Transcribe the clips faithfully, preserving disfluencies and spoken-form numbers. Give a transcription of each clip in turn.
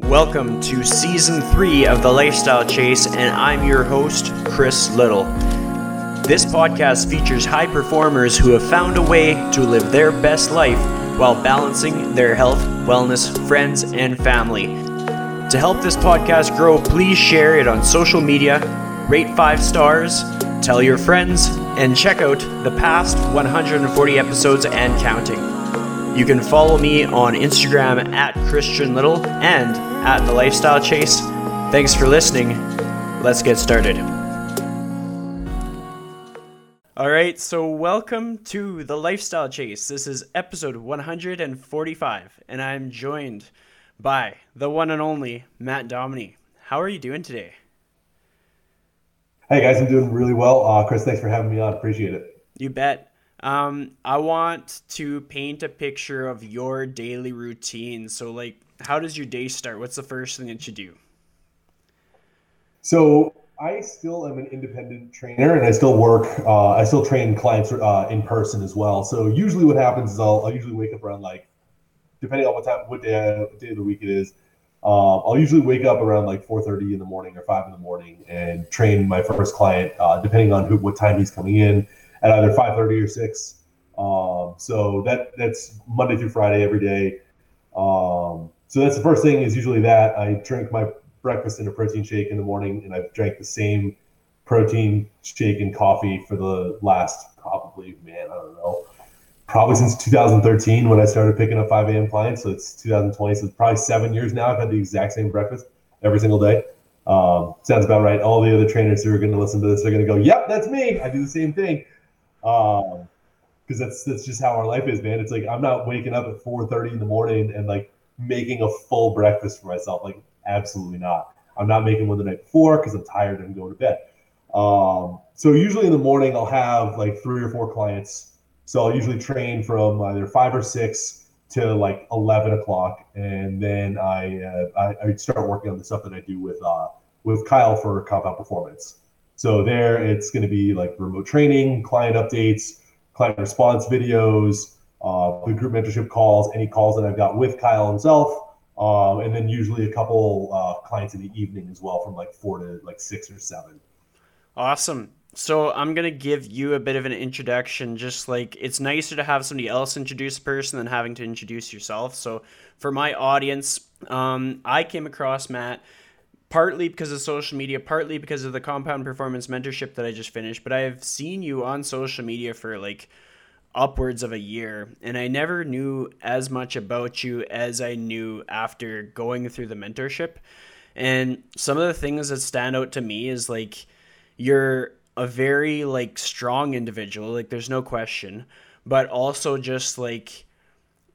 Welcome to Season three of The Lifestyle Chase, and I'm your host, Chris Little. This podcast features high performers who have found a way to live their best life while balancing their health, wellness, friends, and family. To help this podcast grow, please share it on social media, rate five stars, tell your friends, and check out the past one hundred forty episodes and counting. You can follow me on Instagram at Christian Little and at The Lifestyle Chase. Thanks for listening. Let's get started. All right, so welcome to The Lifestyle Chase. This is episode one hundred forty-five, and I'm joined by the one and only Matt Domney. How are you doing today? Hey guys, I'm doing really well. Uh, Chris, thanks for having me on. Appreciate it. You bet. Um, I want to paint a picture of your daily routine. So like, how does your day start? What's the first thing that you do? So I still am an independent trainer and I still work, uh, I still train clients uh, in person as well. So usually what happens is I'll, I'll usually wake up around like, depending on what time, what day, what day of the week it is, um, I'll usually wake up around like four thirty in the morning or five in the morning and train my first client, uh, depending on who, what time he's coming in. At either five thirty or six. Um, so that that's Monday through Friday every day. Um, so that's the first thing is usually that. I drink my breakfast in a protein shake in the morning, and I've drank the same protein shake and coffee for the last probably, man, I don't know, probably since two thousand thirteen when I started picking up five a.m. clients. So it's two thousand twenty, so it's probably seven years now. I've had the exact same breakfast every single day. Um, sounds about right. All the other trainers who are going to listen to this are going to go, yep, that's me. I do the same thing. Um, because that's that's just how our life is, man. It's like I'm not waking up at four thirty in the morning and like making a full breakfast for myself. Like absolutely not. I'm not making one the night before because I'm tired and going to bed. Um, so usually in the morning I'll have like three or four clients. So I'll usually train from either five or six to like eleven o'clock, and then I uh, I, I start working on the stuff that I do with uh with Kyle for Compound Performance. So there it's going to be like remote training, client updates, client response videos, uh, the group mentorship calls, any calls that I've got with Kyle himself, um, and then usually a couple uh, clients in the evening as well from like four to like six or seven. Awesome. So I'm going to give you a bit of an introduction, just like it's nicer to have somebody else introduce a person than having to introduce yourself. So for my audience, um, I came across Matt partly because of social media, partly because of the Compound Performance Mentorship that I just finished, but I've seen you on social media for like upwards of a year, and I never knew as much about you as I knew after going through the mentorship. And some of the things that stand out to me is like you're a very like strong individual, like there's no question, but also just like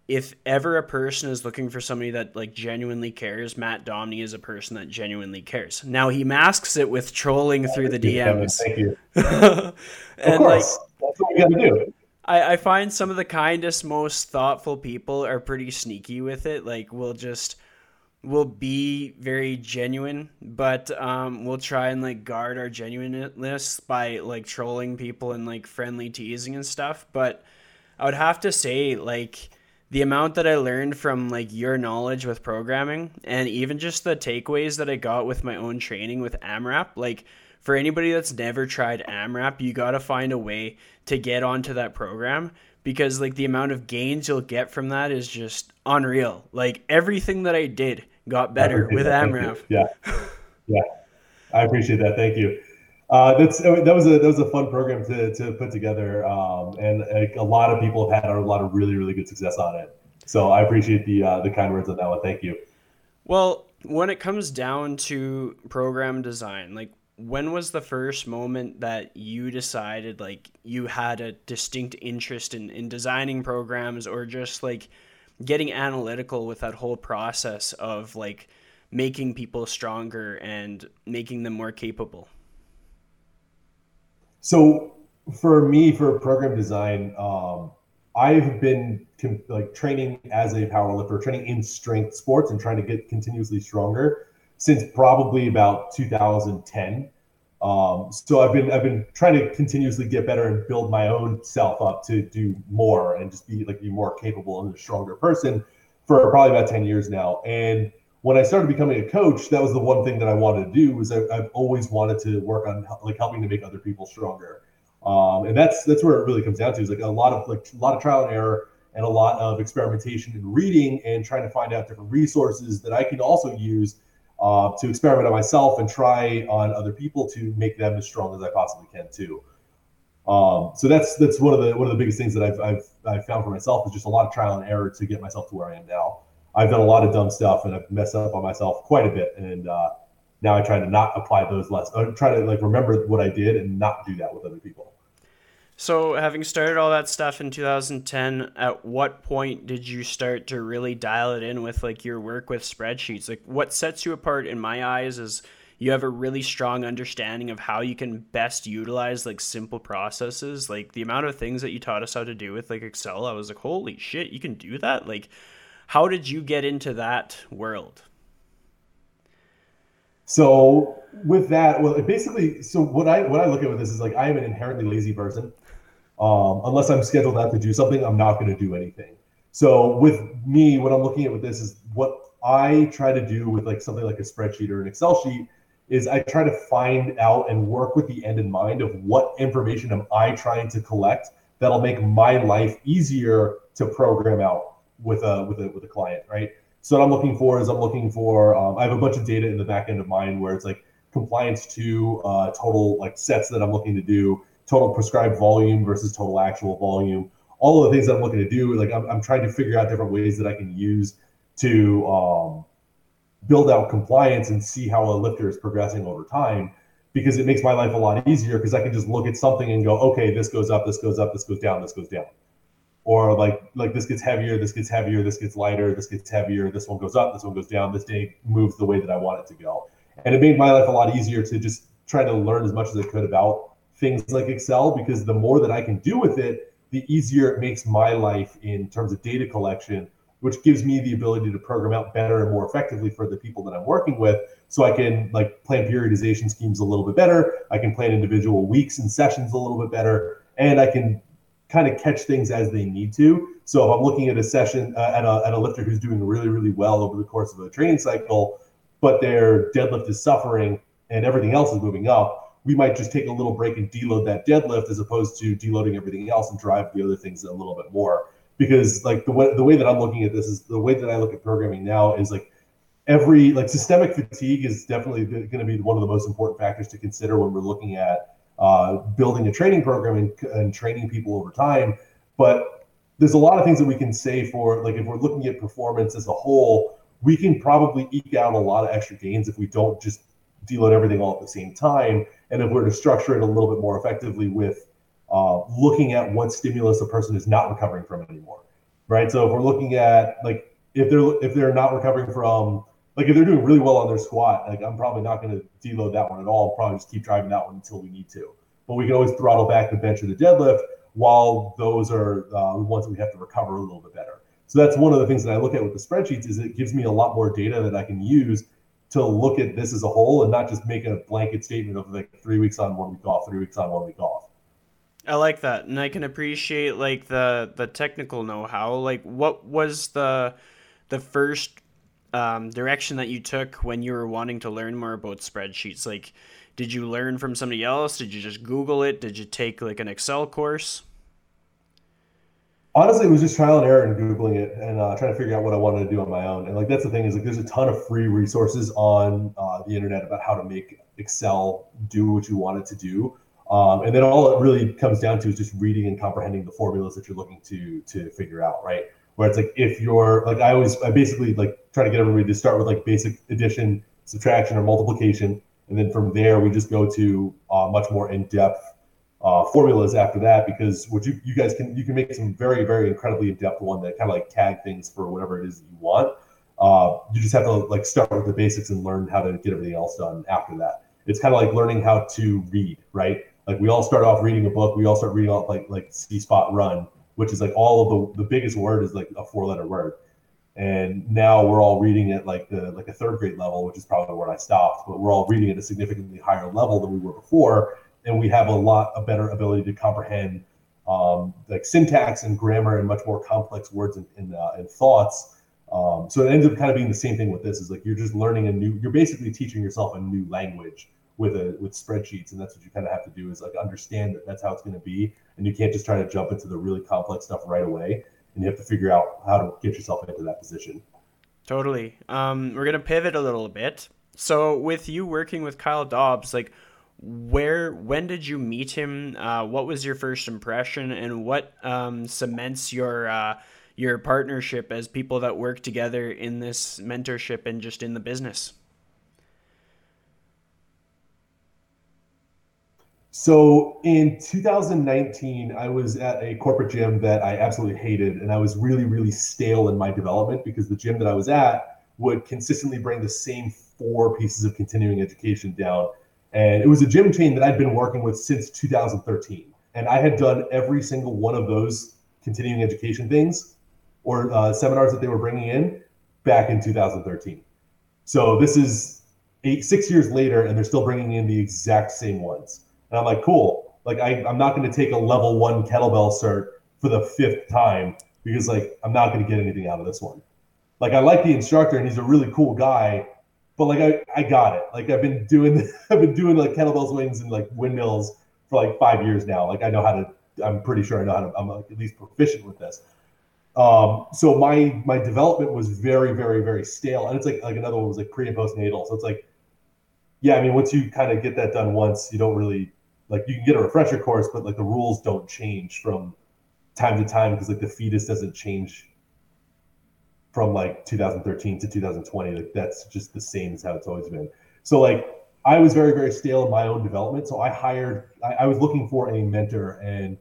if ever a person is looking for somebody that like genuinely cares, Matt Domney is a person that genuinely cares. Now he masks it with trolling yeah, through the D Ms. Thank you. and of course. Like, that's what we gotta do. I, I find some of the kindest, most thoughtful people are pretty sneaky with it. Like we'll just, we'll be very genuine, but um, we'll try and like guard our genuineness by like trolling people and like friendly teasing and stuff. But I would have to say like, the amount that I learned from like your knowledge with programming and even just the takeaways that I got with my own training with AMRAP, like for anybody that's never tried AMRAP, you got to find a way to get onto that program because like the amount of gains you'll get from that is just unreal. Like everything that I did got better with that. AMRAP. Yeah. Yeah. I appreciate that. Thank you. Uh, that's that was a that was a fun program to to put together, um, and like, a lot of people have had a lot of really really good success on it. So I appreciate the uh, the kind words on that one. Thank you. Well, when it comes down to program design, like when was the first moment that you decided like you had a distinct interest in in designing programs or just like getting analytical with that whole process of like making people stronger and making them more capable? So for me, for program design, um, I've been com- like training as a powerlifter, training in strength sports and trying to get continuously stronger since probably about two thousand ten. Um, so I've been I've been trying to continuously get better and build my own self up to do more and just be like be more capable and a stronger person for probably about ten years now. And when I started becoming a coach, that was the one thing that I wanted to do. Was I, I've always wanted to work on like helping to make other people stronger. Um, and that's that's where it really comes down to, is like a lot of like a lot of trial and error and a lot of experimentation and reading and trying to find out different resources that I can also use uh, to experiment on myself and try on other people to make them as strong as I possibly can too. Um, so that's that's one of the one of the biggest things that I've I've I've found for myself is just a lot of trial and error to get myself to where I am now. I've done a lot of dumb stuff and I've messed up on myself quite a bit, and uh, now I try to not apply those lessons. I try to like remember what I did and not do that with other people. So having started all that stuff in two thousand ten, at what point did you start to really dial it in with like your work with spreadsheets? Like what sets you apart in my eyes is you have a really strong understanding of how you can best utilize like simple processes. Like the amount of things that you taught us how to do with like Excel, I was like, holy shit, you can do that? Like how did you get into that world? So with that, well, it basically, so what I what I look at with this is like I am an inherently lazy person. Um, unless I'm scheduled out to do something, I'm not going to do anything. So with me, what I'm looking at with this is what I try to do with like something like a spreadsheet or an Excel sheet is I try to find out and work with the end in mind of what information am I trying to collect that'll make my life easier to program out with a with a with a client, right? So what I'm looking for is I'm looking for um, I have a bunch of data in the back end of mine where it's like compliance to uh, total like sets that I'm looking to do, total prescribed volume versus total actual volume, all of the things that I'm looking to do. Like I'm, I'm trying to figure out different ways that I can use to um, build out compliance and see how a lifter is progressing over time, because it makes my life a lot easier because I can just look at something and go, okay, this goes up, this goes up, this goes down, this goes down. Or like, like this gets heavier, this gets heavier, this gets lighter, this gets heavier, this one goes up, this one goes down, this day moves the way that I want it to go. And it made my life a lot easier to just try to learn as much as I could about things like Excel, because the more that I can do with it, the easier it makes my life in terms of data collection, which gives me the ability to program out better and more effectively for the people that I'm working with. So I can like plan periodization schemes a little bit better. I can plan individual weeks and sessions a little bit better, and I can kind of catch things as they need to. So if I'm looking at a session uh, at, a, at a lifter who's doing really, really well over the course of a training cycle, but their deadlift is suffering and everything else is moving up, we might just take a little break and deload that deadlift as opposed to deloading everything else and drive the other things a little bit more. Because like the way, the way that I'm looking at this is the way that I look at programming now is like every like systemic fatigue is definitely going to be one of the most important factors to consider when we're looking at uh, building a training program and, and training people over time. But there's a lot of things that we can say for like if we're looking at performance as a whole, we can probably eke out a lot of extra gains if we don't just deload everything all at the same time. And if we're to structure it a little bit more effectively with Uh, looking at what stimulus a person is not recovering from anymore, right? So if we're looking at like if they're if they're not recovering from like if they're doing really well on their squat, like I'm probably not going to deload that one at all. I'll probably just keep driving that one until we need to. But we can always throttle back the bench or the deadlift while those are uh, the ones that we have to recover a little bit better. So that's one of the things that I look at with the spreadsheets is it gives me a lot more data that I can use to look at this as a whole and not just make a blanket statement of like three weeks on, one week off, three weeks on, one week off. I like that. And I can appreciate like the, the technical know-how. Like what was the, the first um, direction that you took when you were wanting to learn more about spreadsheets? Like, did you learn from somebody else? Did you just Google it? Did you take like an Excel course? Honestly, it was just trial and error and Googling it and uh, trying to figure out what I wanted to do on my own. And like, that's the thing is like, there's a ton of free resources on uh, the internet about how to make Excel do what you want it to do. Um, and then all it really comes down to is just reading and comprehending the formulas that you're looking to to figure out, right? Where it's like if you're like I always I basically like try to get everybody to start with like basic addition, subtraction, or multiplication, and then from there we just go to uh, much more in-depth uh, formulas after that, because what you you guys can you can make some very very incredibly in-depth one that kind of like tag things for whatever it is that you want. Uh, you just have to like start with the basics and learn how to get everything else done after that. It's kind of like learning how to read, right? Like we all start off reading a book. We all start reading off like like C-Spot Run, which is like all of the, the biggest word is like a four-letter word. And now we're all reading at like the like a third grade level, which is probably where I stopped. But we're all reading at a significantly higher level than we were before. And we have a lot a better ability to comprehend um, like syntax and grammar and much more complex words and, and, uh, and thoughts Um, so it ends up kind of being the same thing with this, is like, you're just learning a new, you're basically teaching yourself a new language with a, with spreadsheets. And that's what you kind of have to do, is like, understand that that's how it's going to be. And you can't just try to jump into the really complex stuff right away, and you have to figure out how to get yourself into that position. Totally. Um, we're going to pivot a little bit. So with you working with Kyle Dobbs, like where, when did you meet him? Uh, what was your first impression, and what, um, cements your, uh, your partnership as people that work together in this mentorship and just in the business? So in two thousand nineteen, I was at a corporate gym that I absolutely hated, and I was really, really stale in my development, because the gym that I was at would consistently bring the same four pieces of continuing education down. And it was a gym chain that I'd been working with since two thousand thirteen. And I had done every single one of those continuing education things or uh, seminars that they were bringing in back in two thousand thirteen. So this is eight, six years later, and they're still bringing in the exact same ones. And I'm like, cool. Like, I, I'm not going to take a level one kettlebell cert for the fifth time, because like, I'm not going to get anything out of this one. Like, I like the instructor and he's a really cool guy, but like, I, I got it. Like, I've been doing, I've been doing like kettlebell swings and like windmills for like five years now. Like, I know how to, I'm pretty sure I know how to, I'm at least proficient with this. Um, so my, my development was very, very, very stale. And it's like, like another one was like pre and postnatal. So it's like, yeah, I mean, once you kind of get that done once, you don't really, like, you can get a refresher course, but like the rules don't change from time to time, because like the fetus doesn't change from like two thousand thirteen to two thousand twenty. Like, that's just the same as how it's always been. So like, I was very, very stale in my own development. So I hired, I, I was looking for a mentor, and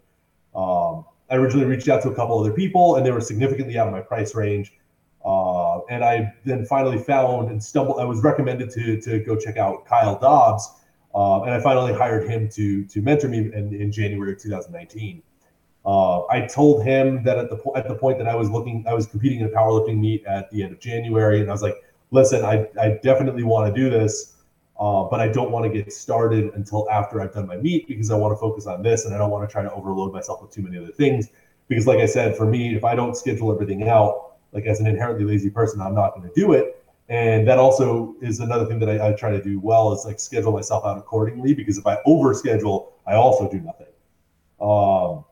um, I originally reached out to a couple other people, and they were significantly out of my price range. Uh, and I then finally found and stumbled, I was recommended to to go check out Kyle Dobbs. Uh, and I finally hired him to to mentor me in, in January of two thousand nineteen. Uh, I told him that at the, po- at the point that I was looking, I was competing in a powerlifting meet at the end of January. And I was like, listen, I, I definitely want to do this. Uh, but I don't want to get started until after I've done my meet, because I want to focus on this and I don't want to try to overload myself with too many other things. Because like I said, for me, if I don't schedule everything out, like as an inherently lazy person, I'm not going to do it. And that also is another thing that I, I try to do well, is like schedule myself out accordingly, because if I overschedule, I also do nothing. Um,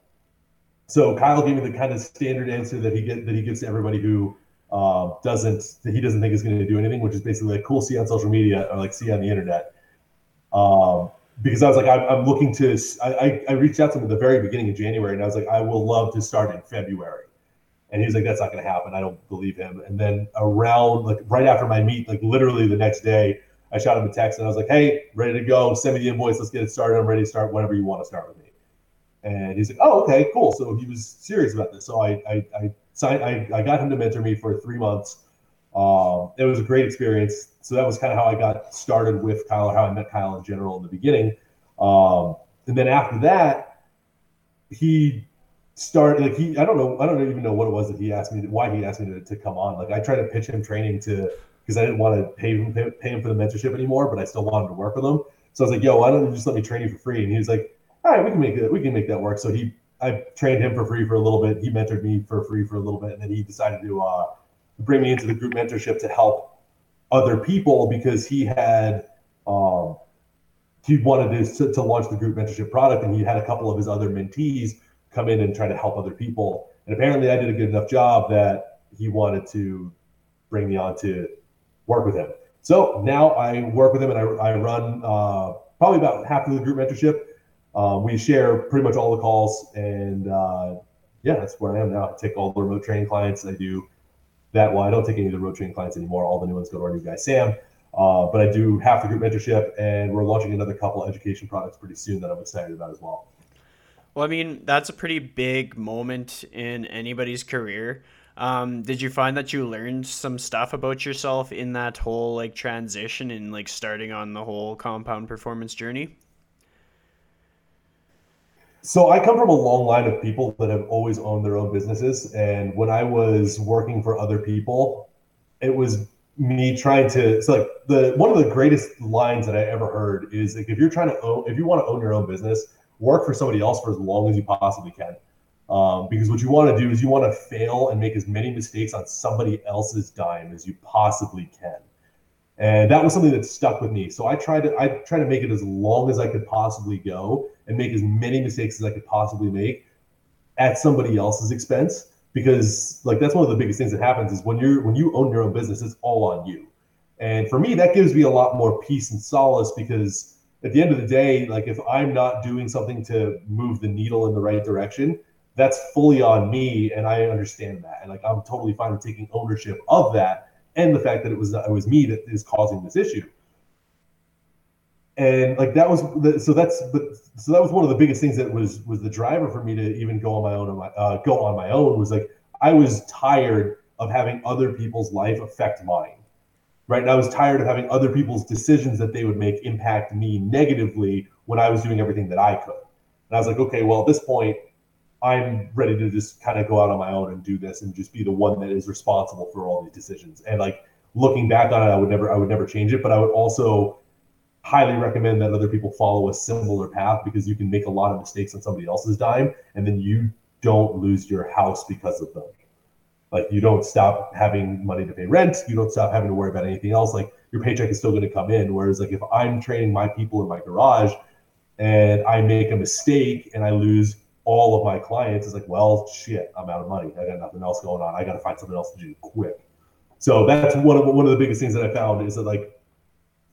so Kyle gave me the kind of standard answer that he get, that he gives to everybody who Uh, doesn't that he doesn't think is going to do anything, which is basically like, cool, see you on social media, or like, see you on the internet. Um, because I was like, I'm, I'm looking to, I, I reached out to him at the very beginning of January, and I was like, I will love to start in February. And he was like, that's not going to happen. I don't believe him. And then around, like right after my meet, like literally the next day, I shot him a text and I was like, hey, ready to go. Send me the invoice. Let's get it started. I'm ready to start whenever you want to start with me. And he's like, oh, okay, cool. So he was serious about this. So I, I, I, So I, I got him to mentor me for three months. Um, it was a great experience. So that was kind of how I got started with Kyle, how I met Kyle in general in the beginning. Um, and then after that, he started, like he, I don't know, I don't even know what it was that he asked me, to, why he asked me to, to come on. Like I tried to pitch him training to, because I didn't want to pay him, pay, pay him for the mentorship anymore, but I still wanted to work with him. So I was like, yo, why don't you just let me train you for free? And he was like, all right, we can make it, we can make that work. So he, I trained him for free for a little bit. He mentored me for free for a little bit. And then he decided to uh, bring me into the group mentorship to help other people, because he had, um, he wanted to, to launch the group mentorship product. And he had a couple of his other mentees come in and try to help other people. And apparently I did a good enough job that he wanted to bring me on to work with him. So now I work with him, and I, I run uh, probably about half of the group mentorship. Um, we share pretty much all the calls, and uh, yeah, that's where I am now. I take all the remote training clients. I do that. Well, I don't take any of the remote training clients anymore. All the new ones go to our new guy, Sam. Uh, but I do half the group mentorship, and we're launching another couple of education products pretty soon that I'm excited about as well. Well, I mean, that's a pretty big moment in anybody's career. Um, did you find that you learned some stuff about yourself in that whole like transition and like starting on the whole compound performance journey? So I come from a long line of people that have always owned their own businesses. And when I was working for other people, it was me trying to, so like the, one of the greatest lines that I ever heard is like, if you're trying to own, if you want to own your own business, work for somebody else for as long as you possibly can. Um, because what you want to do is you want to fail and make as many mistakes on somebody else's dime as you possibly can. And that was something that stuck with me. So I tried to I tried to make it as long as I could possibly go and make as many mistakes as I could possibly make at somebody else's expense. Because like that's one of the biggest things that happens is when you're when you own your own business, it's all on you. And for me, that gives me a lot more peace and solace, because at the end of the day, like if I'm not doing something to move the needle in the right direction, that's fully on me, and I understand that. And like I'm totally fine with taking ownership of that. And the fact that it was it was me that is causing this issue, and like that was the, so that's but so that was one of the biggest things that was was the driver for me to even go on my own. On my, uh, go on my own was like I was tired of having other people's life affect mine, right? And I was tired of having other people's decisions that they would make impact me negatively when I was doing everything that I could. And I was like, okay, well at this point, I'm ready to just kind of go out on my own and do this and just be the one that is responsible for all these decisions. And like looking back on it, I would never, I would never change it, but I would also highly recommend that other people follow a similar path, because you can make a lot of mistakes on somebody else's dime and then you don't lose your house because of them. Like you don't stop having money to pay rent. You don't stop having to worry about anything else. Like your paycheck is still going to come in. Whereas like if I'm training my people in my garage and I make a mistake and I lose all of my clients, is like, well, shit, I'm out of money. I got nothing else going on. I got to find something else to do quick. So that's one of one of the biggest things that I found is that like,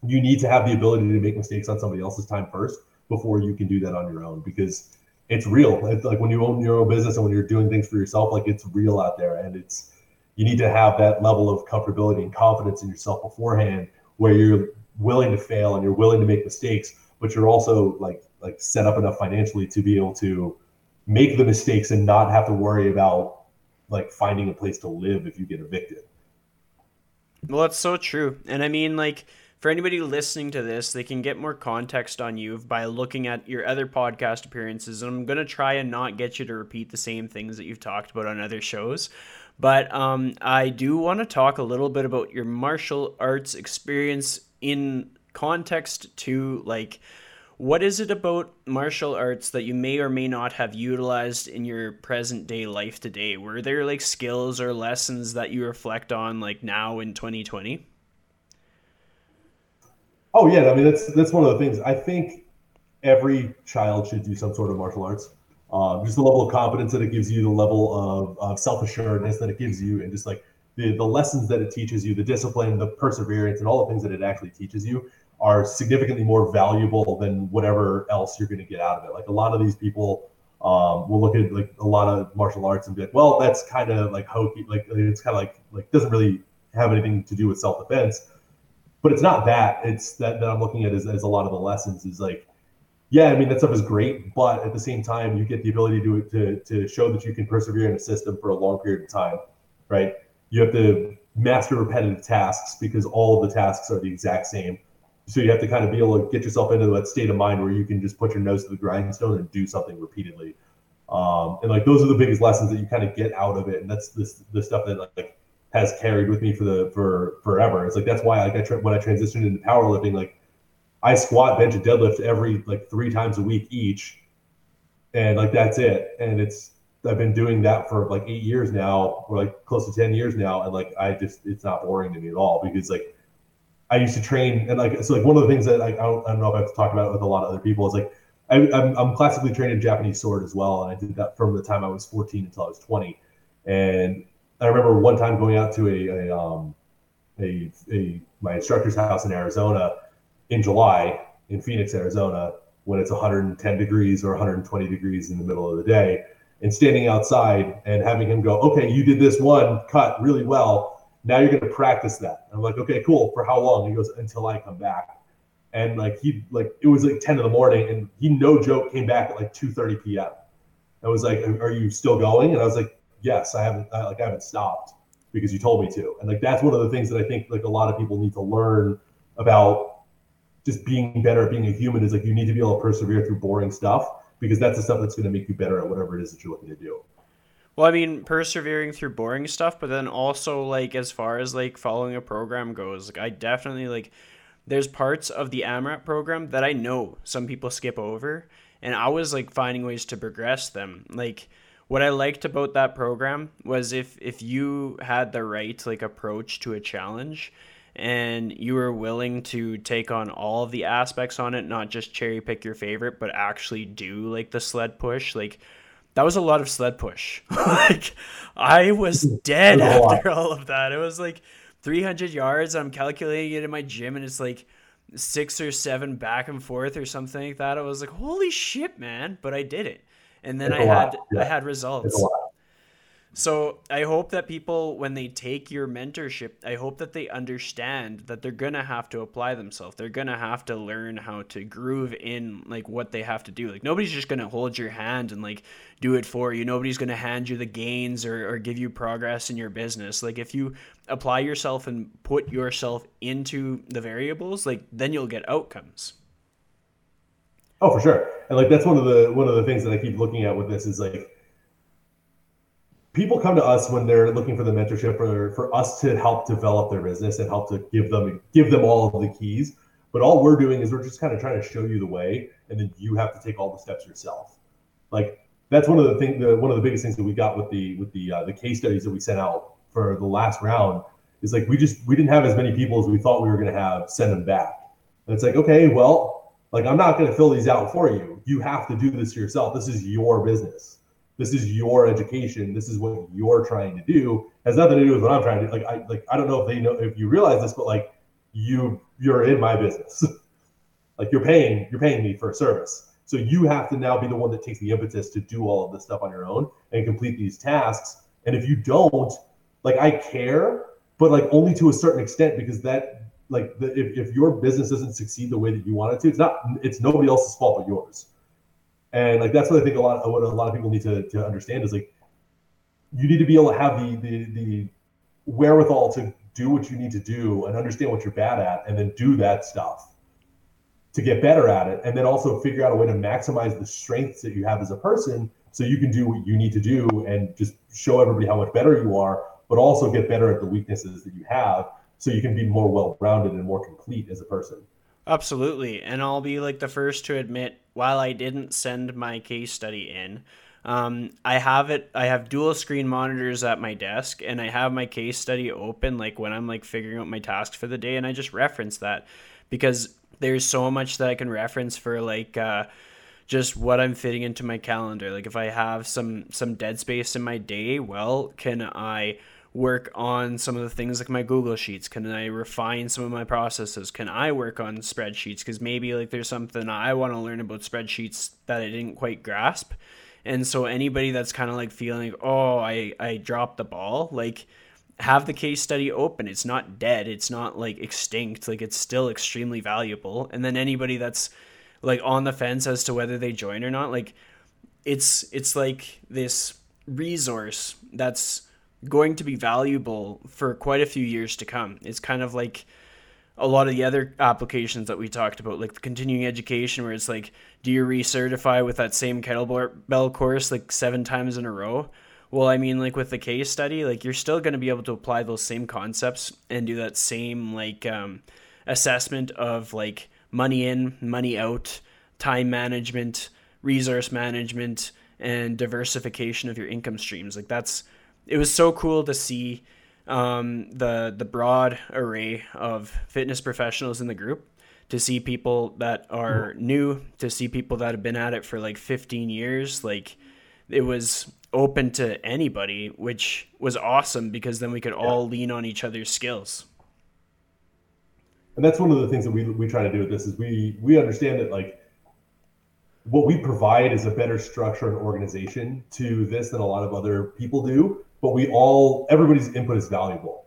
you need to have the ability to make mistakes on somebody else's time first before you can do that on your own, because it's real. It's like when you own your own business and when you're doing things for yourself, like it's real out there, and it's, you need to have that level of comfortability and confidence in yourself beforehand where you're willing to fail and you're willing to make mistakes, but you're also like, like set up enough financially to be able to make the mistakes and not have to worry about like finding a place to live if you get evicted. Well, that's so true. And I mean, like for anybody listening to this, they can get more context on you by looking at your other podcast appearances. And I'm going to try and not get you to repeat the same things that you've talked about on other shows. But um, I do want to talk a little bit about your martial arts experience in context to like, what is it about martial arts that you may or may not have utilized in your present day life today? Were there like skills or lessons that you reflect on like now in twenty twenty? Oh yeah. I mean, that's, that's one of the things. I think every child should do some sort of martial arts. Um, just the level of confidence that it gives you, the level of, of self-assuredness that it gives you, and just like the, the lessons that it teaches you, the discipline, the perseverance, and all the things that it actually teaches you are significantly more valuable than whatever else you're going to get out of it. Like a lot of these people um, will look at like a lot of martial arts and be like, well, that's kind of like hokey. Like it's kind of like, like doesn't really have anything to do with self-defense, but it's not that. It's that, that I'm looking at as, as a lot of the lessons is like, yeah, I mean, that stuff is great, but at the same time, you get the ability to, to, to show that you can persevere in a system for a long period of time, right? You have to master repetitive tasks because all of the tasks are the exact same. So you have to kind of be able to get yourself into that state of mind where you can just put your nose to the grindstone and do something repeatedly. Um, and like, those are the biggest lessons that you kind of get out of it. And that's this, the stuff that like has carried with me for the, for forever. It's like, that's why like I, tra- when I transitioned into powerlifting, like I squat, bench, and deadlift every like three times a week each. And like, that's it. And it's, I've been doing that for like eight years now, or like close to ten years now. And like, I just, it's not boring to me at all, because like, I used to train, and like, so like one of the things that like, I don't, I don't know if I've talked about it with a lot of other people is like, I, I'm, I'm classically trained in Japanese sword as well. And I did that from the time I was fourteen until I was twenty. And I remember one time going out to a, a, um, a, a, my instructor's house in Arizona in July in Phoenix, Arizona, when it's one hundred ten degrees or one hundred twenty degrees in the middle of the day, and standing outside and having him go, okay, you did this one cut really well. Now you're going to practice that. I'm like, okay, cool. For how long? He goes, until I come back. And like, he, like, it was like ten in the morning, and he, no joke, came back at like two thirty p.m. I was like, are you still going? And I was like, yes, I haven't, I, like, I haven't stopped because you told me to. And like, that's one of the things that I think like a lot of people need to learn about just being better at being a human is like, you need to be able to persevere through boring stuff, because that's the stuff that's going to make you better at whatever it is that you're looking to do. Well, I mean, persevering through boring stuff, but then also like as far as like following a program goes, like I definitely like there's parts of the AMRAP program that I know some people skip over, and I was like finding ways to progress them. Like What I liked about that program was if if you had the right like approach to a challenge and you were willing to take on all of the aspects on it, not just cherry pick your favorite, but actually do like the sled push, like that was a lot of sled push. Like I was dead after all of that. It was like three hundred yards. I'm calculating it in my gym and it's like six or seven back and forth or something like that. I was like, holy shit, man. But I did it. And then I had, yeah. I had results. So I hope that people, when they take your mentorship, I hope that they understand that they're going to have to apply themselves. They're going to have to learn how to groove in like what they have to do. Like nobody's just going to hold your hand and like do it for you. Nobody's going to hand you the gains or, or give you progress in your business. Like if you apply yourself and put yourself into the variables, like then you'll get outcomes. Oh, for sure. And like, that's one of the, one of the things that I keep looking at with this is like, people come to us when they're looking for the mentorship for, for us to help develop their business and help to give them give them all of the keys. But all we're doing is we're just kind of trying to show you the way, and then you have to take all the steps yourself. Like that's one of the thing, the, one of the biggest things that we got with the with the uh, the case studies that we sent out for the last round is like we just we didn't have as many people as we thought we were going to have send them back. And it's like, okay, well, like I'm not going to fill these out for you. You have to do this yourself. This is your business. This is your education. This is what you're trying to do. It has nothing to do with what I'm trying to do. Like I like I don't know if they know if you realize this, but like you you're in my business. Like you're paying you're paying me for a service. So you have to now be the one that takes the impetus to do all of this stuff on your own and complete these tasks. And if you don't, like I care, but like only to a certain extent, because that like the, if if your business doesn't succeed the way that you want it to, it's not it's nobody else's fault but yours. And like that's what I think a lot of, what a lot of people need to, to understand is like you need to be able to have the, the the wherewithal to do what you need to do and understand what you're bad at and then do that stuff to get better at it, and then also figure out a way to maximize the strengths that you have as a person so you can do what you need to do and just show everybody how much better you are, but also get better at the weaknesses that you have so you can be more well-rounded and more complete as a person. Absolutely. And I'll be like the first to admit, while I didn't send my case study in, um, I have it, I have dual screen monitors at my desk and I have my case study open, like when I'm like figuring out my tasks for the day. And I just reference that because there's so much that I can reference for like, uh, just what I'm fitting into my calendar. Like if I have some, some dead space in my day, well, can I work on some of the things like my Google Sheets? Can I refine some of my processes? Can I work on spreadsheets? Because maybe like there's something I want to learn about spreadsheets that I didn't quite grasp. And so anybody that's kind of like feeling, like, oh, I, I dropped the ball, like have the case study open. It's not dead. It's not like extinct. Like it's still extremely valuable. And then anybody that's like on the fence as to whether they join or not, like it's, it's like this resource that's going to be valuable for quite a few years to come. It's kind of like a lot of the other applications that we talked about, like the continuing education, where it's like, do you recertify with that same kettlebell course like seven times in a row? Well, I mean, like with the case study, like you're still going to be able to apply those same concepts and do that same like um, assessment of like money in, money out, time management, resource management, and diversification of your income streams. Like that's, it was so cool to see um, the the broad array of fitness professionals in the group, to see people that are new, to see people that have been at it for like fifteen years. Like it was open to anybody, which was awesome because then we could all yeah. lean on each other's skills. And that's one of the things that we we try to do with this is we we understand that like what we provide is a better structure and organization to this than a lot of other people do. But we all, everybody's input is valuable,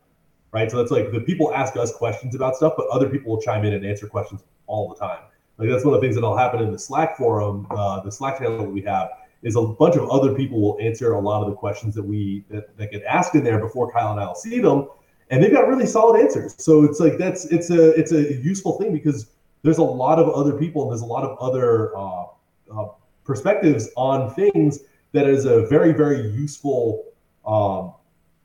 right? So that's like the people ask us questions about stuff, but other people will chime in and answer questions all the time. Like that's one of the things that'll happen in the Slack forum, uh, the Slack channel that we have is a bunch of other people will answer a lot of the questions that we that, that get asked in there before Kyle and I'll see them, and they've got really solid answers. So it's like that's it's a it's a useful thing because there's a lot of other people and there's a lot of other uh, uh, perspectives on things that is a very very useful Um,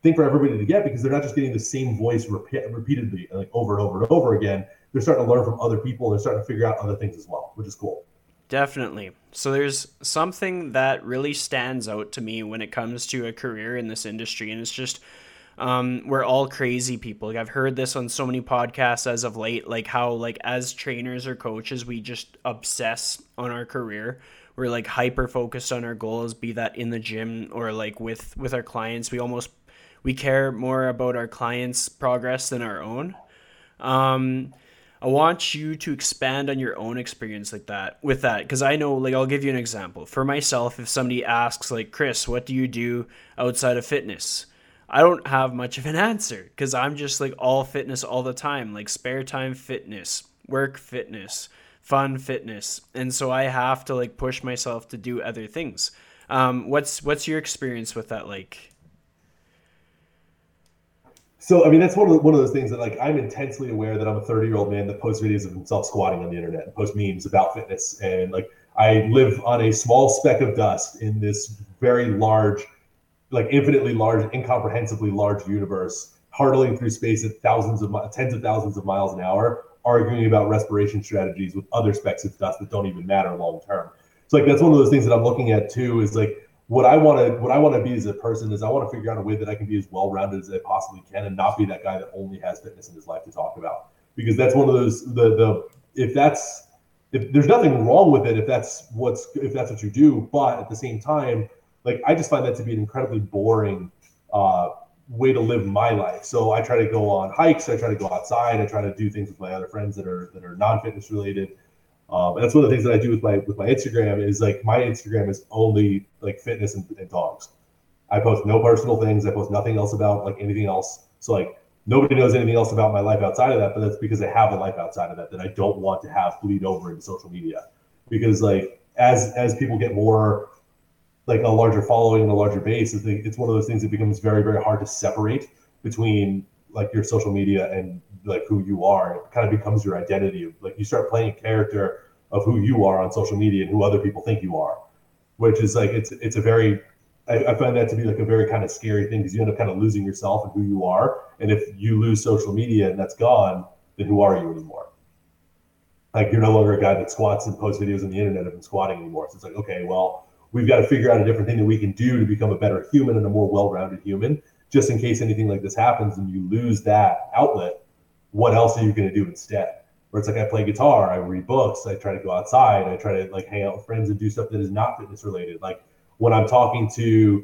thing for everybody to get because they're not just getting the same voice rep- repeatedly, like over and over and over again. They're starting to learn from other people. They're starting to figure out other things as well, which is cool. Definitely. So there's something that really stands out to me when it comes to a career in this industry, and it's just um, we're all crazy people. Like, I've heard this on so many podcasts as of late, like how like as trainers or coaches, we just obsess on our career. We're like hyper focused on our goals, be that in the gym or like with with our clients. We almost we care more about our clients' progress than our own. Um, I want you to expand on your own experience like that with that. Cause I know, like, I'll give you an example for myself. If somebody asks like, Chris, what do you do outside of fitness? I don't have much of an answer cause I'm just like all fitness all the time, like spare time fitness, work fitness, fun fitness. And so I have to like push myself to do other things. Um, what's, what's your experience with that? Like, So, I mean, that's one of the, one of those things that, like, I'm intensely aware that I'm a thirty-year-old man that posts videos of himself squatting on the internet and posts memes about fitness. And, like, I live on a small speck of dust in this very large, like, infinitely large, incomprehensibly large universe, hurtling through space at thousands of mi- tens of thousands of miles an hour, arguing about respiration strategies with other specks of dust that don't even matter long term. So, like, that's one of those things that I'm looking at, too, is, like, What I want to what I want to be as a person is I want to figure out a way that I can be as well-rounded as I possibly can and not be that guy that only has fitness in his life to talk about, because that's one of those the the if that's if there's nothing wrong with it if that's what's if that's what you do, but at the same time, like, I just find that to be an incredibly boring uh, way to live my life. So I try to go on hikes, I try to go outside, I try to do things with my other friends that are that are non-fitness related. Um, and that's one of the things that I do with my with my Instagram is, like, my Instagram is only like fitness and, and dogs. I post no personal things. I post nothing else about like anything else. So, like, nobody knows anything else about my life outside of that, but that's because I have a life outside of that that I don't want to have bleed over into social media. Because, like, as as people get more like a larger following and a larger base, it's, it's one of those things that becomes very, very hard to separate between like your social media and like who you are. It kind of becomes your identity. Like, you start playing a character of who you are on social media and who other people think you are, which is like, it's, it's a very, I, I find that to be like a very kind of scary thing, because you end up kind of losing yourself and who you are. And if you lose social media and that's gone, then who are you anymore? Like, you're no longer a guy that squats and posts videos on the internet of him squatting anymore. So it's like, okay, well, we've got to figure out a different thing that we can do to become a better human and a more well-rounded human, just in case anything like this happens and you lose that outlet. What else are you going to do instead? Where it's like, I play guitar, I read books, I try to go outside, I try to like hang out with friends and do stuff that is not fitness related. Like, when I'm talking to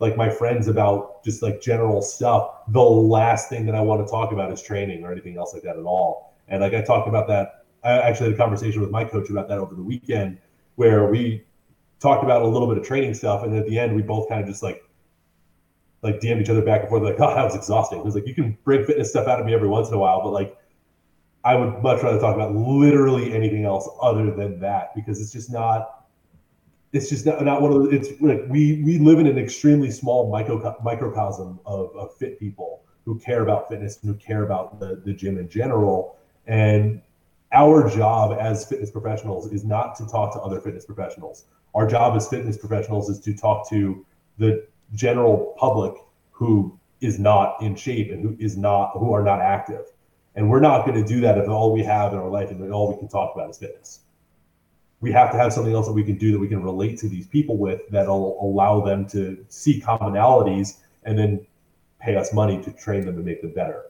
like my friends about just like general stuff, the last thing that I want to talk about is training or anything else like that at all. And like, I talked about that. I actually had a conversation with my coach about that over the weekend, where we talked about a little bit of training stuff. And at the end, we both kind of just like, like D M each other back and forth, like, oh, that was exhausting. It was like, you can bring fitness stuff out of me every once in a while, but like, I would much rather talk about literally anything else other than that, because it's just not, it's just not, not one of the, it's like, we, we live in an extremely small micro, microcosm of, of fit people who care about fitness and who care about the, the gym in general. And our job as fitness professionals is not to talk to other fitness professionals. Our job as fitness professionals is to talk to the general public who is not in shape and who is not, who are not active. And we're not going to do that if all we have in our life and all we can talk about is fitness. We have to have something else that we can do that we can relate to these people with, that'll allow them to see commonalities and then pay us money to train them and make them better.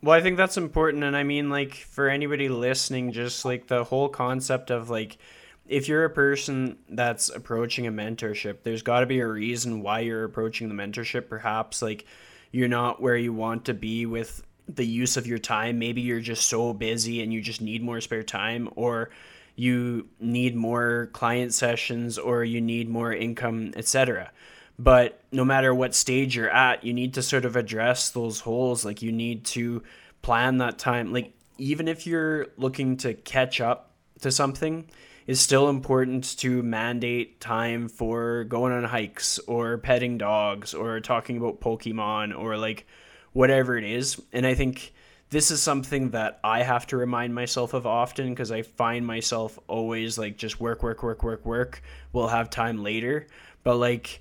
Well, I think that's important. And I mean, like, for anybody listening, just like the whole concept of like, if you're a person that's approaching a mentorship, there's got to be a reason why you're approaching the mentorship. Perhaps like you're not where you want to be with the use of your time. Maybe you're just so busy and you just need more spare time, or you need more client sessions, or you need more income, et cetera. But no matter what stage you're at, you need to sort of address those holes. Like, you need to plan that time. Like, even if you're looking to catch up to something, it's still important to mandate time for going on hikes or petting dogs or talking about Pokemon or like whatever it is. And I think this is something that I have to remind myself of often, because I find myself always like just work, work, work, work, work. We'll have time later. But like,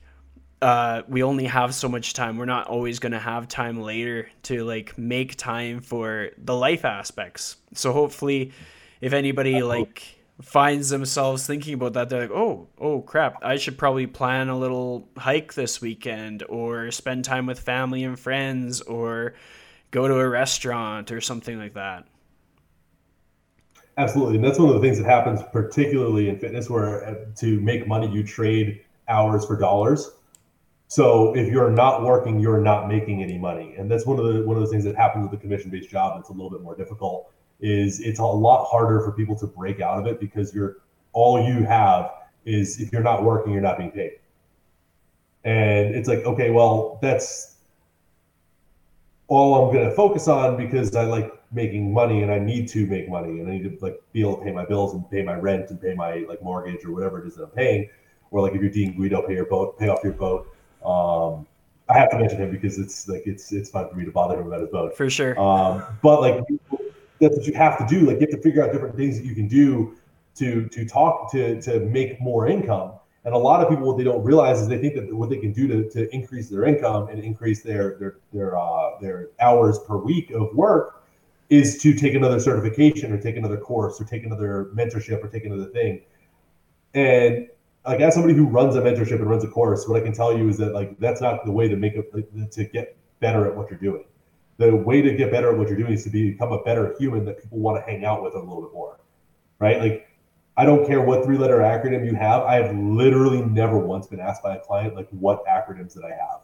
uh, we only have so much time. We're not always going to have time later to like make time for the life aspects. So hopefully if anybody like... finds themselves thinking about that. They're like, oh, oh crap, I should probably plan a little hike this weekend, or spend time with family and friends, or go to a restaurant or something like that. Absolutely. And that's one of the things that happens particularly in fitness, where to make money, you trade hours for dollars. So if you're not working, you're not making any money. And that's one of the one of the things that happens with the commission-based job. It's a little bit more difficult. Is it's a lot harder for people to break out of it, because you're all you have is, if you're not working, you're not being paid. And it's like, okay, well, that's all I'm going to focus on, because I like making money and I need to make money and I need to like be able to pay my bills and pay my rent and pay my like mortgage or whatever it is that I'm paying. Or like if you're Dean Guido, pay your boat, pay off your boat. Um, I have to mention him because it's like, it's, it's fun for me to bother him about his boat. For sure. Um, but like, that's what you have to do. Like you have to figure out different things that you can do to, to talk, to, to make more income. And a lot of people, what they don't realize is they think that what they can do to, to increase their income and increase their, their, their, uh, their hours per week of work is to take another certification or take another course or take another mentorship or take another thing. And like, as somebody who runs a mentorship and runs a course, what I can tell you is that like, that's not the way to make it, to get better at what you're doing. The way to get better at what you're doing is to become a better human that people want to hang out with a little bit more, right? Like, I don't care what three-letter acronym you have. I have literally never once been asked by a client, like, what acronyms that I have,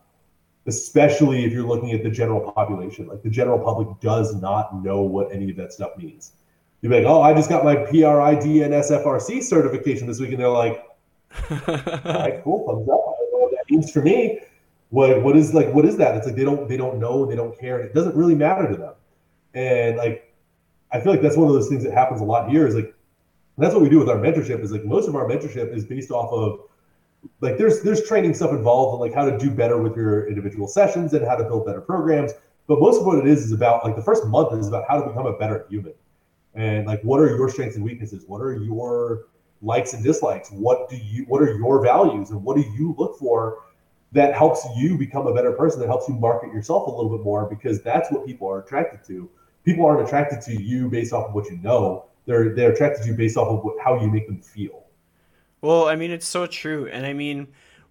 especially if you're looking at the general population. Like, the general public does not know what any of that stuff means. You'd be like, oh, I just got my P R I D and S F R C certification this week. And they're like, all right, cool, thumbs up. I don't know what that means for me. What what is like what is that? It's like they don't they don't know, they don't care, and it doesn't really matter to them. And like I feel like that's one of those things that happens a lot here, is like that's what we do with our mentorship, is like most of our mentorship is based off of like there's there's training stuff involved in like how to do better with your individual sessions and how to build better programs. But most of what it is is about like the first month is about how to become a better human. And like what are your strengths and weaknesses? What are your likes and dislikes? What do you what are your values and what do you look for? That helps you become a better person, that helps you market yourself a little bit more, because that's what people are attracted to. People aren't attracted to you based off of what you know. They're they're attracted to you based off of what, how you make them feel. Well, I mean, it's so true. And I mean,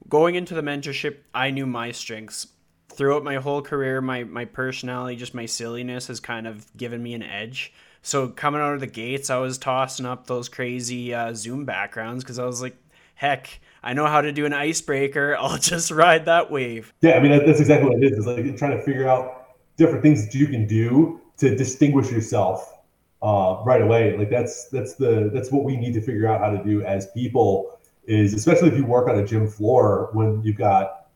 going into the mentorship, I knew my strengths. Throughout my whole career, my, my personality, just my silliness has kind of given me an edge. So coming out of the gates, I was tossing up those crazy uh, Zoom backgrounds because I was like, heck, I know how to do an icebreaker. I'll just ride that wave. Yeah, I mean, that's exactly what it is. It's like trying to figure out different things that you can do to distinguish yourself uh, right away. Like that's that's the that's what we need to figure out how to do as people, is especially if you work on a gym floor when you've got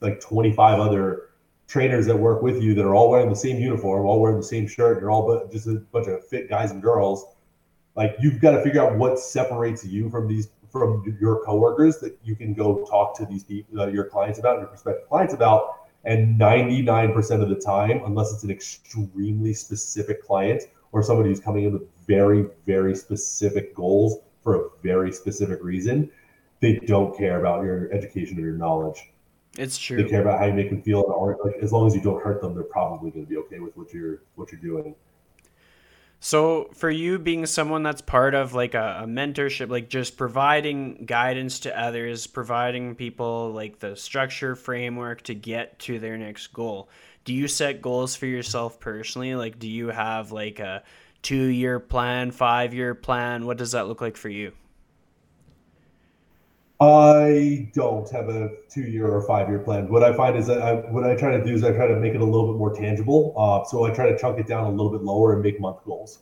like twenty-five other trainers that work with you that are all wearing the same uniform, all wearing the same shirt, you're all but just a bunch of fit guys and girls. Like you've got to figure out what separates you from these from your coworkers that you can go talk to these people, uh, your clients about, your prospective clients about, and ninety-nine percent of the time, unless it's an extremely specific client or somebody who's coming in with very, very specific goals for a very specific reason, they don't care about your education or your knowledge. It's true. They care about how you make them feel, and like, as long as you don't hurt them, they're probably going to be okay with what you're what you're doing. So for you being someone that's part of like a, a mentorship, like just providing guidance to others, providing people like the structure framework to get to their next goal, do you set goals for yourself personally? Like, do you have like a two year plan, five year plan? What does that look like for you? I don't have a two-year or five-year plan. What I find is that I, what I try to do is I try to make it a little bit more tangible. Uh, so I try to chunk it down a little bit lower and make month goals.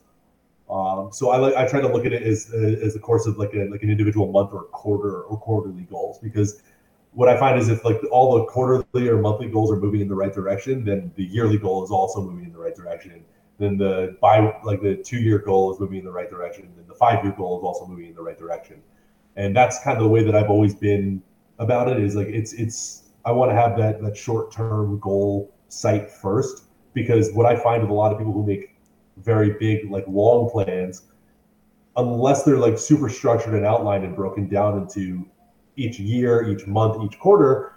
Um, so I like I try to look at it as as the course of like a, like an individual month or quarter or quarterly goals, because what I find is if like all the quarterly or monthly goals are moving in the right direction, then the yearly goal is also moving in the right direction. Then the bi like the two-year goal is moving in the right direction. Then the five-year goal is also moving in the right direction. And that's kind of the way that I've always been about it, is like, it's, it's, I want to have that, that short-term goal sight first, because what I find with a lot of people who make very big, like long plans, unless they're like super structured and outlined and broken down into each year, each month, each quarter,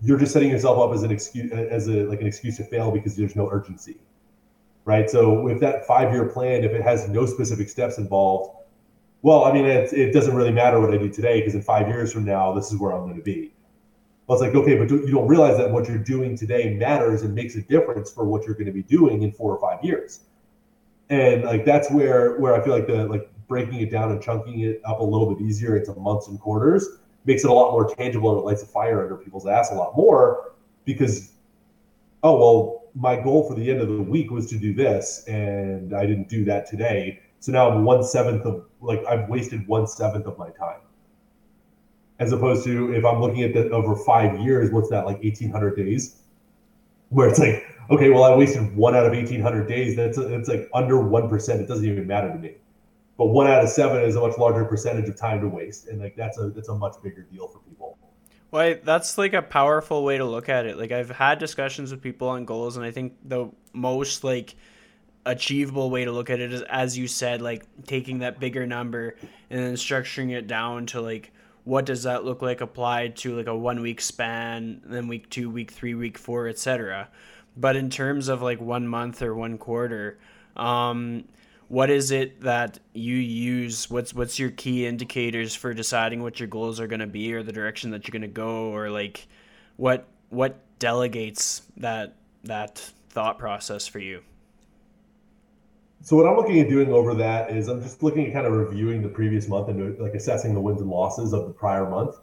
you're just setting yourself up as an excuse, as a, like an excuse to fail, because there's no urgency, right? So with that five-year plan, if it has no specific steps involved, well, I mean, it, it doesn't really matter what I do today because in five years from now, this is where I'm going to be. Well, it's like, okay, but do, you don't realize that what you're doing today matters and makes a difference for what you're going to be doing in four or five years. And like, that's where, where I feel like the, like breaking it down and chunking it up a little bit easier into months and quarters makes it a lot more tangible, and it lights a fire under people's ass a lot more because, oh, well, my goal for the end of the week was to do this and I didn't do that today. So now I'm one seventh of like, I've wasted one seventh of my time. As opposed to if I'm looking at that over five years, what's that, like eighteen hundred days? Where it's like, okay, well, I wasted one out of eighteen hundred days. That's it's like under one percent. It doesn't even matter to me. But one out of seven is a much larger percentage of time to waste. And like, that's a, that's a much bigger deal for people. Well, I, that's like a powerful way to look at it. Like I've had discussions with people on goals, and I think the most like achievable way to look at it is, as you said, like taking that bigger number and then structuring it down to like, what does that look like applied to like a one week span, then week two, week three, week four, et cetera. But in terms of like one month or one quarter, um, what is it that you use? What's what's your key indicators for deciding what your goals are going to be or the direction that you're going to go, or like what what delegates that that thought process for you? So what I'm looking at doing over that is I'm just looking at kind of reviewing the previous month and like assessing the wins and losses of the prior month.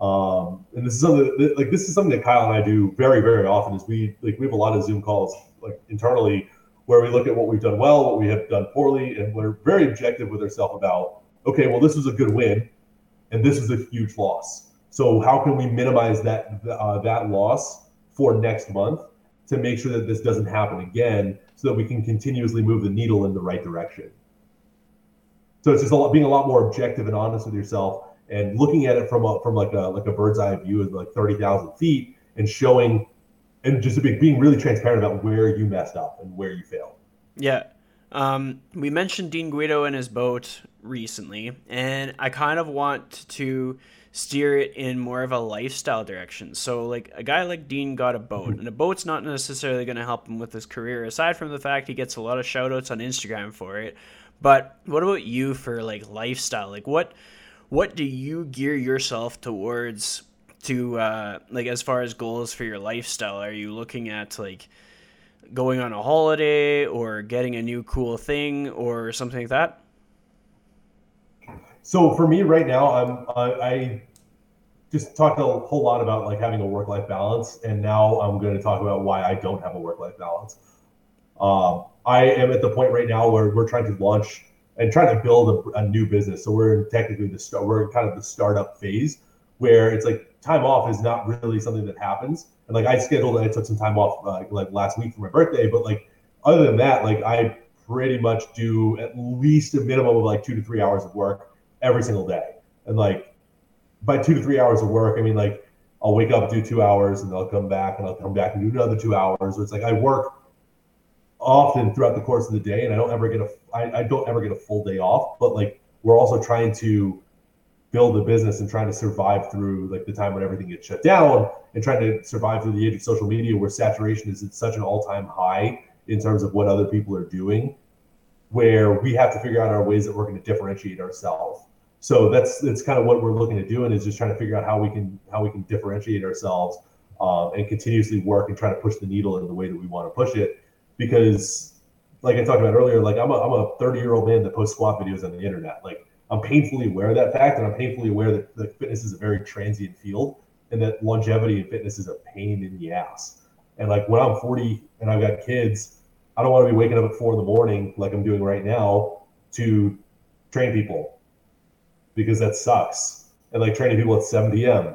Um, and this is something that, like this is something that Kyle and I do very, very often. Is we like we have a lot of Zoom calls like internally where we look at what we've done well, what we have done poorly, and we're very objective with ourselves about, okay, well, this was a good win, and this was a huge loss. So how can we minimize that uh, that loss for next month to make sure that this doesn't happen again, so that we can continuously move the needle in the right direction? So it's just a lot, being a lot more objective and honest with yourself, and looking at it from a, from like a like a bird's eye view of like thirty thousand feet, and showing, and just being really transparent about where you messed up and where you failed. Yeah, um, we mentioned Dean Guido and his boat recently, and I kind of want to steer it in more of a lifestyle direction. So like a guy like Dean got a boat, and a boat's not necessarily going to help him with his career, aside from the fact he gets a lot of shout outs on Instagram for it. But what about you for like lifestyle? Like what, what do you gear yourself towards to uh, like, as far as goals for your lifestyle? Are you looking at like going on a holiday or getting a new cool thing or something like that? So for me right now, I'm I, I just talked a whole lot about like having a work-life balance, and now I'm going to talk about why I don't have a work-life balance. Um, I am at the point right now where we're trying to launch and trying to build a, a new business. So we're in technically the start, we're in kind of the startup phase where it's like time off is not really something that happens. And like I scheduled, I took some time off uh, like last week for my birthday, but like other than that, like I pretty much do at least a minimum of like two to three hours of work every single day. And like by two to three hours of work, I mean, like I'll wake up, do two hours and I'll come back and I'll come back and do another two hours. So it's like, I work often throughout the course of the day, and I don't ever get a, I, I don't ever get a full day off, but like, we're also trying to build a business and trying to survive through like the time when everything gets shut down, and trying to survive through the age of social media where saturation is at such an all-time high in terms of what other people are doing, where we have to figure out our ways that we're going to differentiate ourselves. So that's that's kind of what we're looking at doing, is just trying to figure out how we can how we can differentiate ourselves uh, and continuously work and try to push the needle in the way that we want to push it. Because like I talked about earlier, like I'm a I'm a thirty-year-old man that posts squat videos on the internet. Like I'm painfully aware of that fact, and I'm painfully aware that like, fitness is a very transient field, and that longevity in fitness is a pain in the ass. And like when I'm forty and I've got kids, I don't want to be waking up at four in the morning like I'm doing right now to train people, because that sucks. And like training people at seven p.m.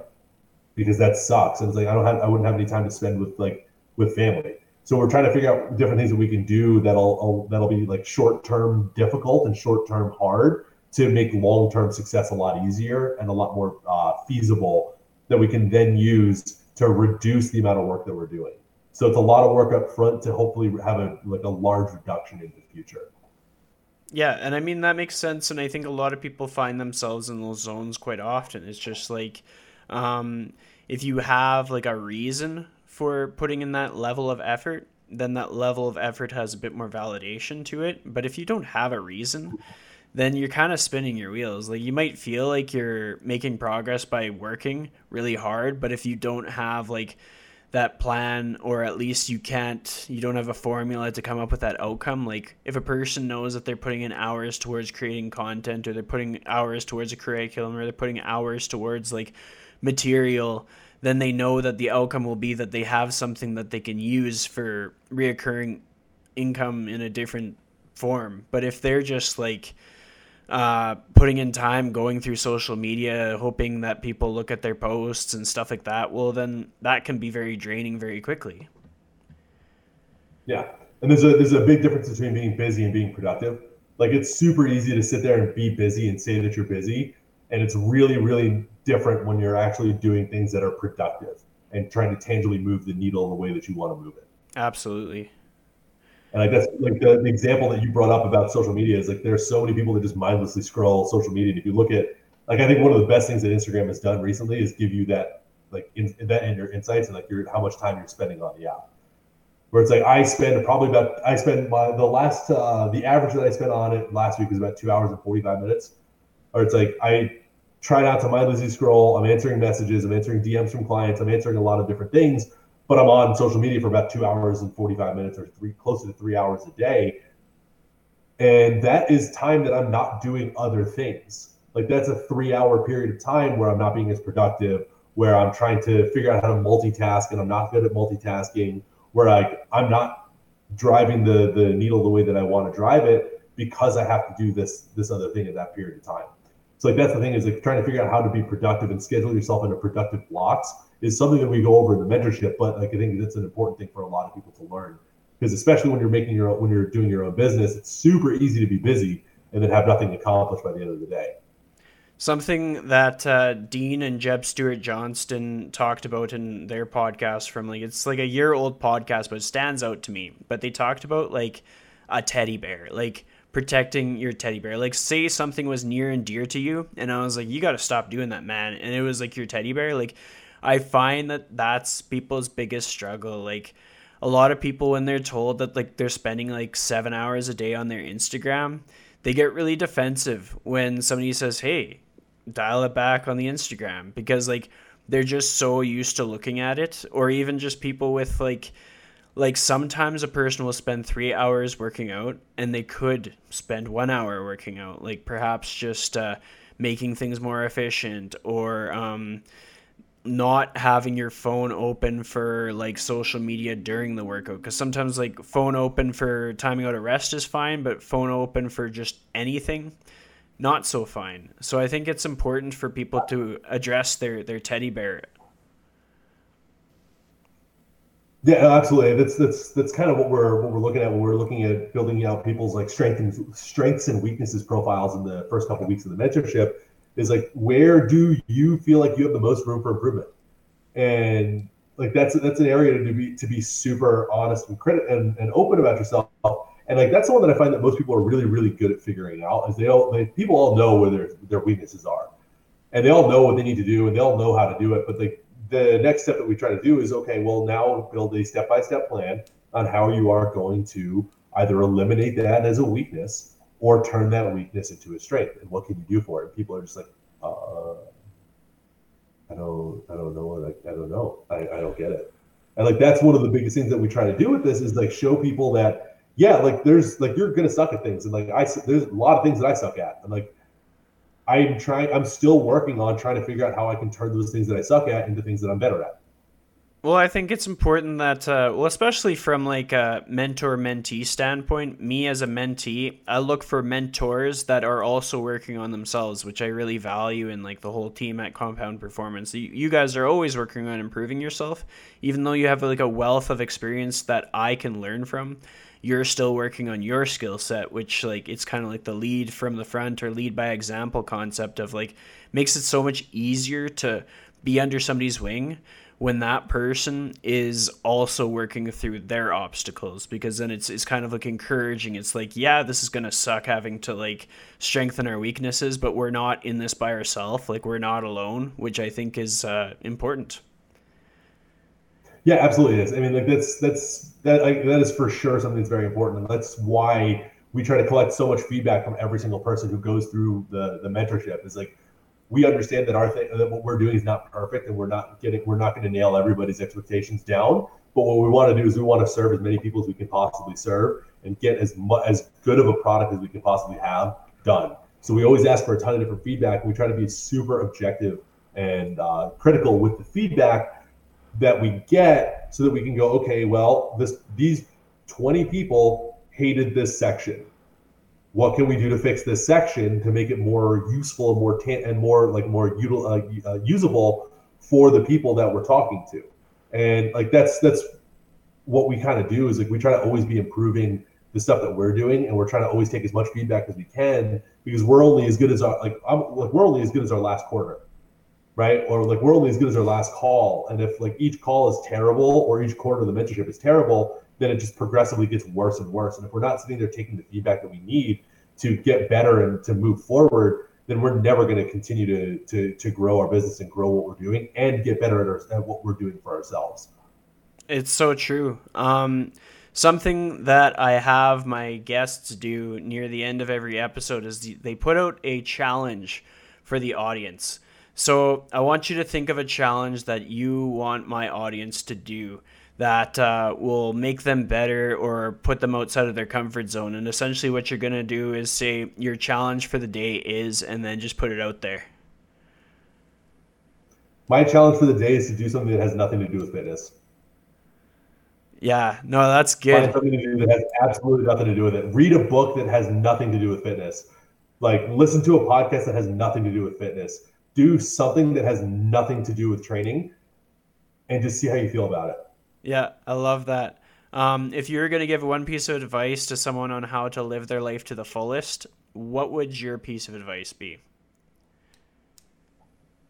because that sucks. And it's like, I don't have, I wouldn't have any time to spend with like, with family. So we're trying to figure out different things that we can do that'll, that'll be like short-term difficult and short-term hard to make long-term success a lot easier and a lot more uh, feasible, that we can then use to reduce the amount of work that we're doing. So it's a lot of work up front to hopefully have a like a large reduction in the future. Yeah, and I mean, that makes sense. And I think a lot of people find themselves in those zones quite often. It's just like, um, if you have like a reason for putting in that level of effort, then that level of effort has a bit more validation to it. But if you don't have a reason, then you're kind of spinning your wheels. Like, you might feel like you're making progress by working really hard, but if you don't have like that plan, or at least you can't, you don't have a formula to come up with that outcome. Like, if a person knows that they're putting in hours towards creating content, or they're putting hours towards a curriculum, or they're putting hours towards like material, then they know that the outcome will be that they have something that they can use for reoccurring income in a different form. But if they're just like uh putting in time, going through social media, hoping that people look at their posts and stuff like that, well, then that can be very draining very quickly. Yeah, and there's a there's a big difference between being busy and being productive. Like, it's super easy to sit there and be busy and say that you're busy, and it's really, really different when you're actually doing things that are productive and trying to tangibly move the needle in the way that you want to move it. Absolutely. And I guess like the, the example that you brought up about social media is like, there's so many people that just mindlessly scroll social media. And if you look at, like, I think one of the best things that Instagram has done recently is give you that, like, in, that in your insights and like your, how much time you're spending on the app. Where it's like, I spend probably about, I spend my, the last, uh, the average that I spent on it last week was about two hours and forty-five minutes. Or it's like, I try not to mindlessly scroll. I'm answering messages. I'm answering D Ms from clients. I'm answering a lot of different things. But I'm on social media for about two hours and forty-five minutes, or three, closer to three hours a day. And that is time that I'm not doing other things. Like, that's a three hour period of time where I'm not being as productive, where I'm trying to figure out how to multitask and I'm not good at multitasking, where I, I'm not driving the, the needle the way that I want to drive it because I have to do this, this other thing at that period of time. So like, that's the thing, is like trying to figure out how to be productive and schedule yourself into productive blocks is something that we go over in the mentorship, but like, I think that's an important thing for a lot of people to learn, because especially when you're making your own, when you're doing your own business, it's super easy to be busy and then have nothing accomplished by the end of the day. Something that uh, Dean and Jeb Stewart Johnston talked about in their podcast from like, it's like a year old podcast, but it stands out to me, but they talked about like a teddy bear, like protecting your teddy bear. Like, say something was near and dear to you, and I was like, you got to stop doing that, man. And it was like your teddy bear. Like, I find that that's people's biggest struggle. Like, a lot of people, when they're told that like they're spending like seven hours a day on their Instagram, they get really defensive when somebody says, hey, dial it back on the Instagram, because like they're just so used to looking at it. Or even just people with like, like sometimes a person will spend three hours working out and they could spend one hour working out, like perhaps just uh, making things more efficient, or, um, not having your phone open for like social media during the workout. Because sometimes like phone open for timing out a rest is fine, but phone open for just anything, not so fine. So I think it's important for people to address their their teddy bear. Yeah, absolutely. That's that's that's kind of what we're what we're looking at when we're looking at building out people's like strengths and strengths and weaknesses profiles in the first couple of weeks of the mentorship. Is like, where do you feel like you have the most room for improvement? And like, that's that's an area to be to be super honest and credit and, and open about yourself. And like, that's the one that I find that most people are really, really good at figuring out, is they all they, people all know where their their weaknesses are, and they all know what they need to do, and they all know how to do it. But like, the next step that we try to do is, okay, well, now build a step-by-step plan on how you are going to either eliminate that as a weakness or turn that weakness into a strength, and what can you do for it? And people are just like, uh, I don't, I don't know, like, I don't know, I, I don't get it. And like, that's one of the biggest things that we try to do with this, is like show people that, yeah, like there's like, you're gonna suck at things, and like I, there's a lot of things that I suck at, and like I'm trying, I'm still working on trying to figure out how I can turn those things that I suck at into things that I'm better at. Well, I think it's important that, uh, well, especially from like a mentor-mentee standpoint, me as a mentee, I look for mentors that are also working on themselves, which I really value in like the whole team at Compound Performance. You, you guys are always working on improving yourself, even though you have like a wealth of experience that I can learn from. You're still working on your skill set, which like, it's kind of like the lead from the front or lead by example concept of like, makes it so much easier to be under somebody's wing when that person is also working through their obstacles, because then it's it's kind of like encouraging. It's like, yeah, this is going to suck having to like strengthen our weaknesses, but we're not in this by ourselves. Like, we're not alone, which I think is uh, important. Yeah, absolutely it is. I mean, like that's, that's, that, like, that is for sure something that's very important. And that's why we try to collect so much feedback from every single person who goes through the the mentorship. It's like, we understand that our thing, that what we're doing is not perfect, and we're not getting, we're not going to nail everybody's expectations down. But what we want to do is we want to serve as many people as we can possibly serve and get as much, as good of a product as we can possibly have done. So we always ask for a ton of different feedback. We try to be super objective and uh, critical with the feedback that we get, so that we can go, okay, well, this these twenty people hated this section. What can we do to fix this section to make it more useful and more tan- and more like more util- uh, uh, usable for the people that we're talking to? And like that's that's what we kind of do, is like we try to always be improving the stuff that we're doing, and we're trying to always take as much feedback as we can, because we're only as good as our like I'm like we're only as good as our last quarter, right? Or like we're only as good as our last call. And if like each call is terrible, or each quarter of the mentorship is terrible, then it just progressively gets worse and worse. And if we're not sitting there taking the feedback that we need to get better and to move forward, then we're never going to continue to to to grow our business and grow what we're doing and get better at, our, at what we're doing for ourselves. It's so true. Um, something that I have my guests do near the end of every episode is they put out a challenge for the audience. So I want you to think of a challenge that you want my audience to do that uh, will make them better or put them outside of their comfort zone. And essentially what you're going to do is say your challenge for the day is, and then just put it out there. My challenge for the day is to do something that has nothing to do with fitness. Yeah, no, that's good. Find something to do that has absolutely nothing to do with it. Read a book that has nothing to do with fitness. Like listen to a podcast that has nothing to do with fitness. Do something that has nothing to do with training and just see how you feel about it. Yeah, I love that. Um, if you were going to give one piece of advice to someone on how to live their life to the fullest, what would your piece of advice be?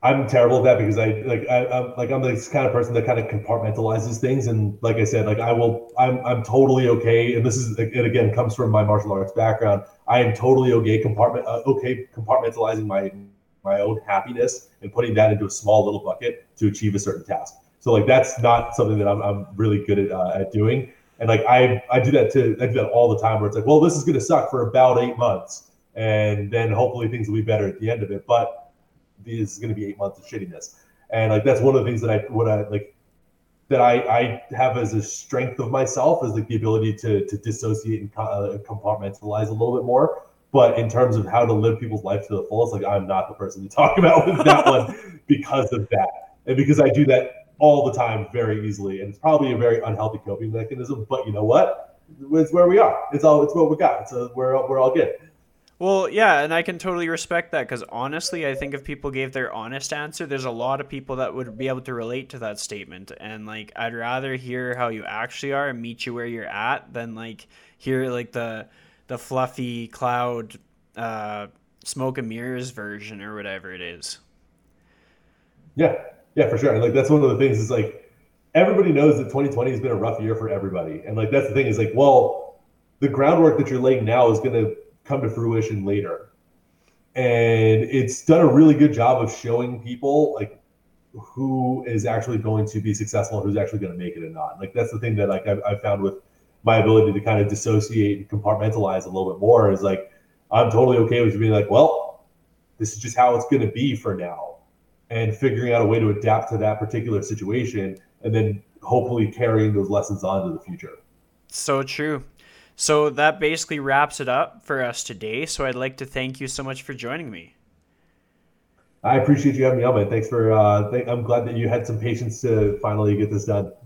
I'm terrible at that because I like I, I'm like I'm this kind of person that kind of compartmentalizes things, and like I said, like I will I'm I'm totally okay, and this is it again comes from my martial arts background. I am totally okay compartment uh, okay compartmentalizing my my own happiness and putting that into a small little bucket to achieve a certain task. So like that's not something that I'm I'm really good at uh, at doing. And like I I do that to I do that all the time, where it's like, well, this is going to suck for about eight months, and then hopefully things will be better at the end of it. But this is going to be eight months of shittiness. And like that's one of the things that I what I like that I I have as a strength of myself is like the ability to to dissociate and uh, compartmentalize a little bit more. But in terms of how to live people's life to the fullest, like I'm not the person to talk about with that one because of that, and because I do that all the time very easily, and it's probably a very unhealthy coping mechanism, but you know what, it's where we are, it's all it's what we got, so we're, we're all good. Well, yeah, and I can totally respect that, because honestly I think if people gave their honest answer, there's a lot of people that would be able to relate to that statement, and like I'd rather hear how you actually are and meet you where you're at than like hear like the the fluffy cloud uh smoke and mirrors version or whatever it is. Yeah. Yeah, for sure. And like that's one of the things is like everybody knows that twenty twenty has been a rough year for everybody. And like that's the thing is like, well, the groundwork that you're laying now is going to come to fruition later. And it's done a really good job of showing people like who is actually going to be successful and who's actually going to make it or not. Like that's the thing that like I've, I've found with my ability to kind of dissociate and compartmentalize a little bit more is like I'm totally okay with being like, well, this is just how it's going to be for now, and figuring out a way to adapt to that particular situation, and then hopefully carrying those lessons on to the future. So true. So that basically wraps it up for us today. So I'd like to thank you so much for joining me. I appreciate you having me on, man. Thanks for, uh, th- I'm glad that you had some patience to finally get this done.